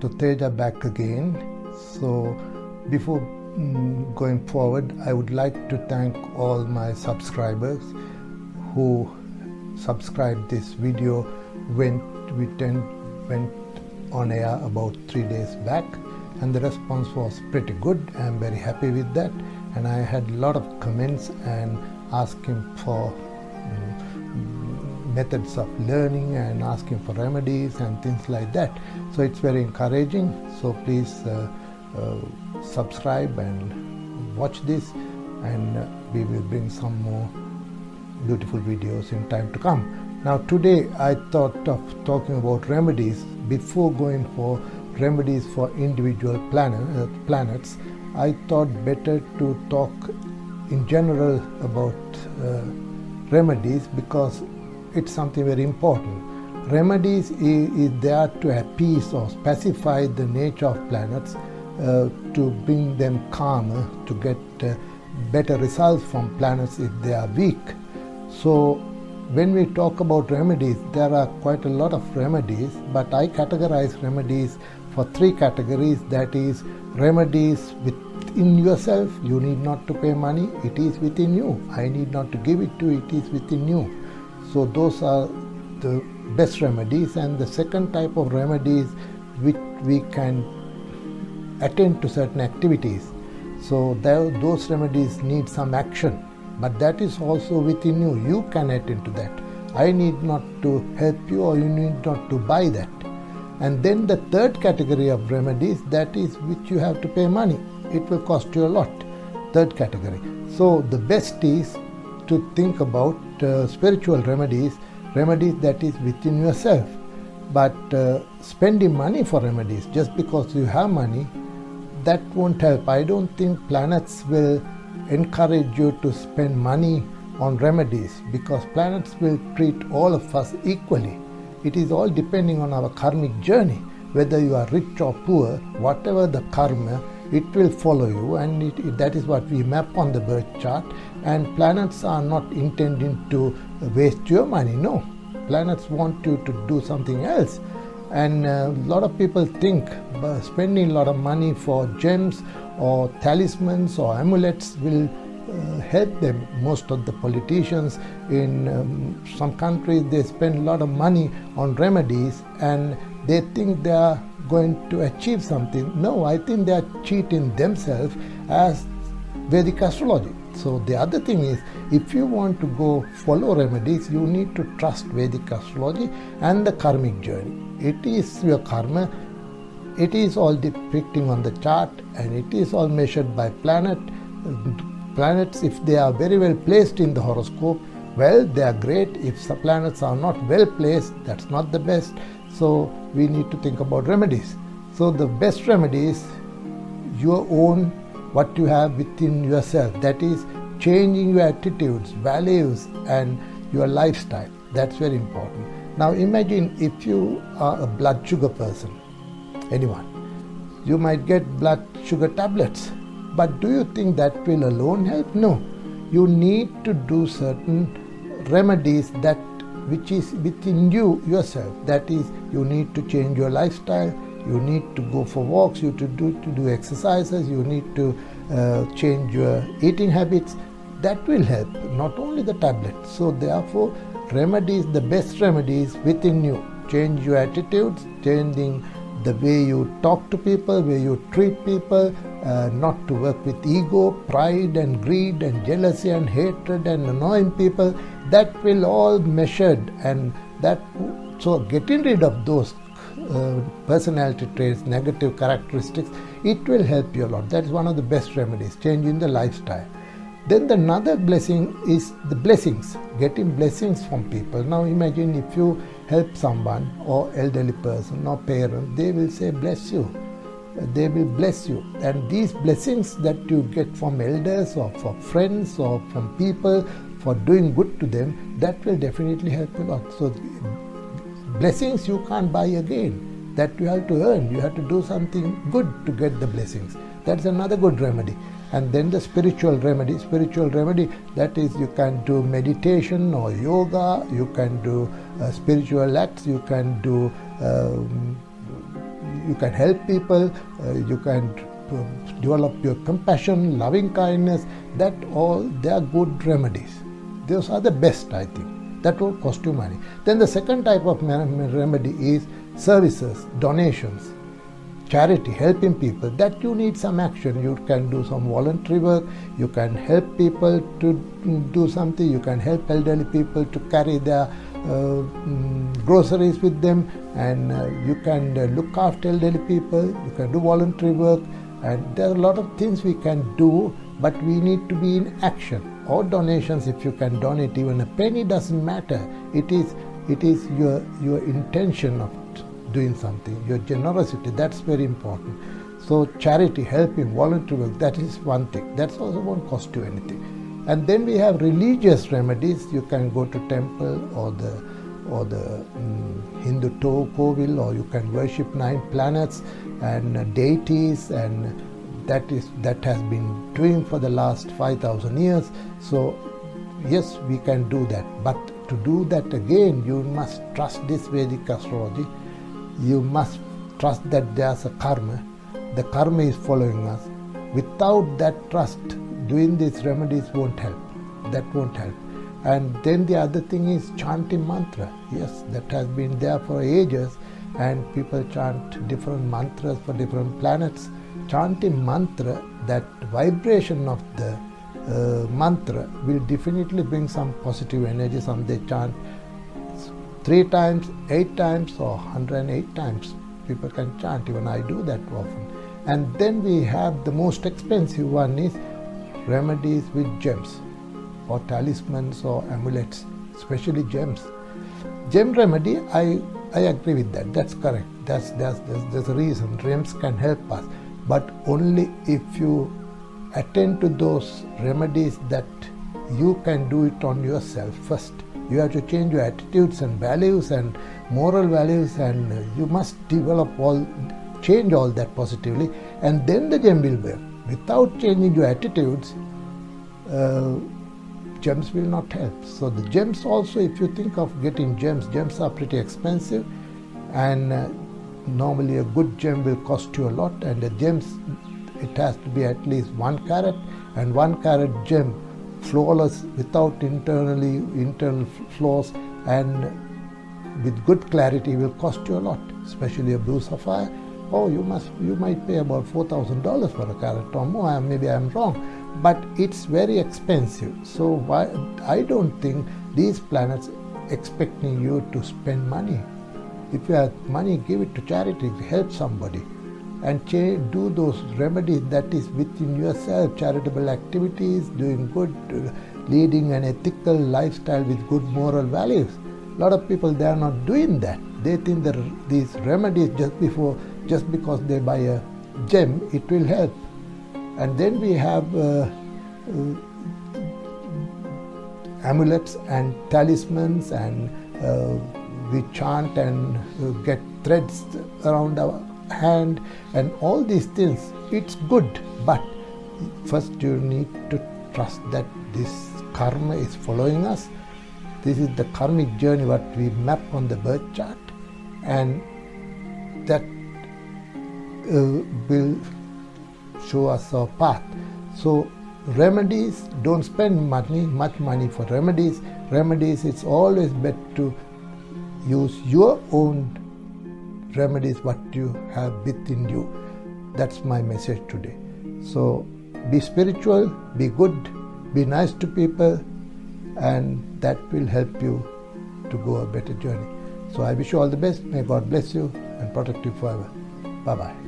to Teja back again. So before going forward, I would like to thank all my subscribers who subscribed this video when we went on air about 3 days back, and the response was pretty good. I am very happy with that, and I had a lot of comments and asking for methods of learning and asking for remedies and things like that. So it's very encouraging. So please subscribe and watch this, and we will bring some more beautiful videos in time to come. Now today I thought of talking about remedies. Before going for remedies for individual planets, I thought better to talk in general about remedies, because it's something very important. Remedies is there to appease or pacify the nature of planets, to bring them calmer, to get better results from planets if they are weak. So when we talk about remedies, there are quite a lot of remedies, but I categorize remedies for three categories. That is, remedies within yourself. You need not to pay money. It is within you. I need not to give it to you. It is within you. So those are the best remedies. And the second type of remedies, which we can attend to certain activities. So those remedies need some action, but that is also within you. You can attend to that. I need not to help you, or you need not to buy that. And then the third category of remedies, that is which you have to pay money. It will cost you a lot. Third category. So the best is to think about spiritual remedies that is within yourself. But spending money for remedies just because you have money, that won't help. I don't think planets will encourage you to spend money on remedies, because planets will treat all of us equally. It is all depending on our karmic journey. Whether you are rich or poor, whatever the karma, it will follow you, and that is what we map on the birth chart. And planets are not intending to waste your money. No, planets want you to do something else. And a lot of people think spending a lot of money for gems or talismans or amulets will help them. Most of the politicians in some countries, they spend a lot of money on remedies, and they think they are going to achieve something. No, I think they are cheating themselves as Vedic astrology. So the other thing is, if you want to go follow remedies, you need to trust Vedic astrology and the karmic journey. It is your karma. It is all depicting on the chart, and it is all measured by planets. If they are very well placed in the horoscope, well, they are great. If the planets are not well placed, that's not the best. So we need to think about remedies. So the best remedy is your own, what you have within yourself. That is changing your attitudes, values, and your lifestyle. That's very important. Now imagine if you are a blood sugar person, anyone, you might get blood sugar tablets. But do you think that will alone help? No. You need to do certain remedies that which is within you yourself. That is, you need to change your lifestyle. You need to go for walks, you to do exercises, you need to change your eating habits. That will help, not only the tablet. So therefore, remedies, the best remedies within you. Change your attitudes, changing the way you talk to people, way you treat people, not to work with ego, pride and greed and jealousy and hatred and annoying people. That will all measured, and that, so getting rid of those personality traits, negative characteristics, it will help you a lot. That's one of the best remedies, changing the lifestyle. Then the another blessing is the blessings, getting blessings from people. Now imagine if you help someone, or elderly person or parent, they will say bless you. They will bless you. And these blessings that you get from elders or from friends or from people for doing good to them, that will definitely help you a lot. So blessings you can't buy again. That you have to earn. You have to do something good to get the blessings. That's another good remedy. And then the spiritual remedy, that is, you can do meditation or yoga, you can do spiritual acts, you can do you can help people, you can develop your compassion, loving kindness. That all, they are good remedies. Those are the best, I think. That will cost you money. Then the second type of remedy is services, donations, charity, helping people. That you need some action. You can do some voluntary work, you can help people to do something, you can help elderly people to carry their groceries with them, and you can look after elderly people, you can do voluntary work, and there are a lot of things we can do, but we need to be in action. Or donations, if you can donate even a penny, doesn't matter. It is your intention of doing something, your generosity, that's very important. So charity, helping, voluntary work, that is one thing. That's also won't cost you anything. And then we have religious remedies. You can go to temple or the Hindu Kovil, or you can worship 9 planets and deities, and that has been doing for the last 5,000 years. So yes, we can do that. But to do that again, you must trust this Vedic astrology. You must trust that there's a karma. The karma is following us. Without that trust, doing these remedies won't help. That won't help. And then the other thing is chanting mantra. Yes, that has been there for ages, and people chant different mantras for different planets. Chanting mantra, that vibration of the mantra will definitely bring some positive energy. Some they chant 3 times, 8 times, or 108 times. People can chant, even I do that often. And then we have the most expensive one is remedies with gems or talismans or amulets, especially gems. Gem remedy, I agree with that. That's correct. That's the reason. Gems can help us. But only if you attend to those remedies that you can do it on yourself first. You have to change your attitudes and values and moral values, and you must develop change all that positively, and then the gem will work. Without changing your attitudes, gems will not help. So the gems also, if you think of getting gems are pretty expensive, and normally a good gem will cost you a lot, and the gems, it has to be at least 1 carat, and 1 carat gem, flawless, without internal flaws, and with good clarity, will cost you a lot, especially a blue sapphire. Oh, you might pay about $4,000 for a carat or more. Maybe I'm wrong, but it's very expensive. So why, I don't think these planets expecting you to spend money. If you have money, give it to charity, help somebody, and do those remedies that is within yourself. Charitable activities, doing good, leading an ethical lifestyle with good moral values. A lot of people, they are not doing that. They think that these remedies just because they buy a gem, it will help. And then we have amulets and talismans, and we chant and get threads around our hand, and all these things. It's good, but first you need to trust that this karma is following us. This is the karmic journey what we map on the birth chart, and that will show us our path. So remedies, don't spend much money for remedies. It's always better to use your own remedies what you have within you. That's my message today. So be spiritual, be good, be nice to people, and that will help you to go a better journey. So I wish you all the best. May God bless you and protect you forever. Bye-bye.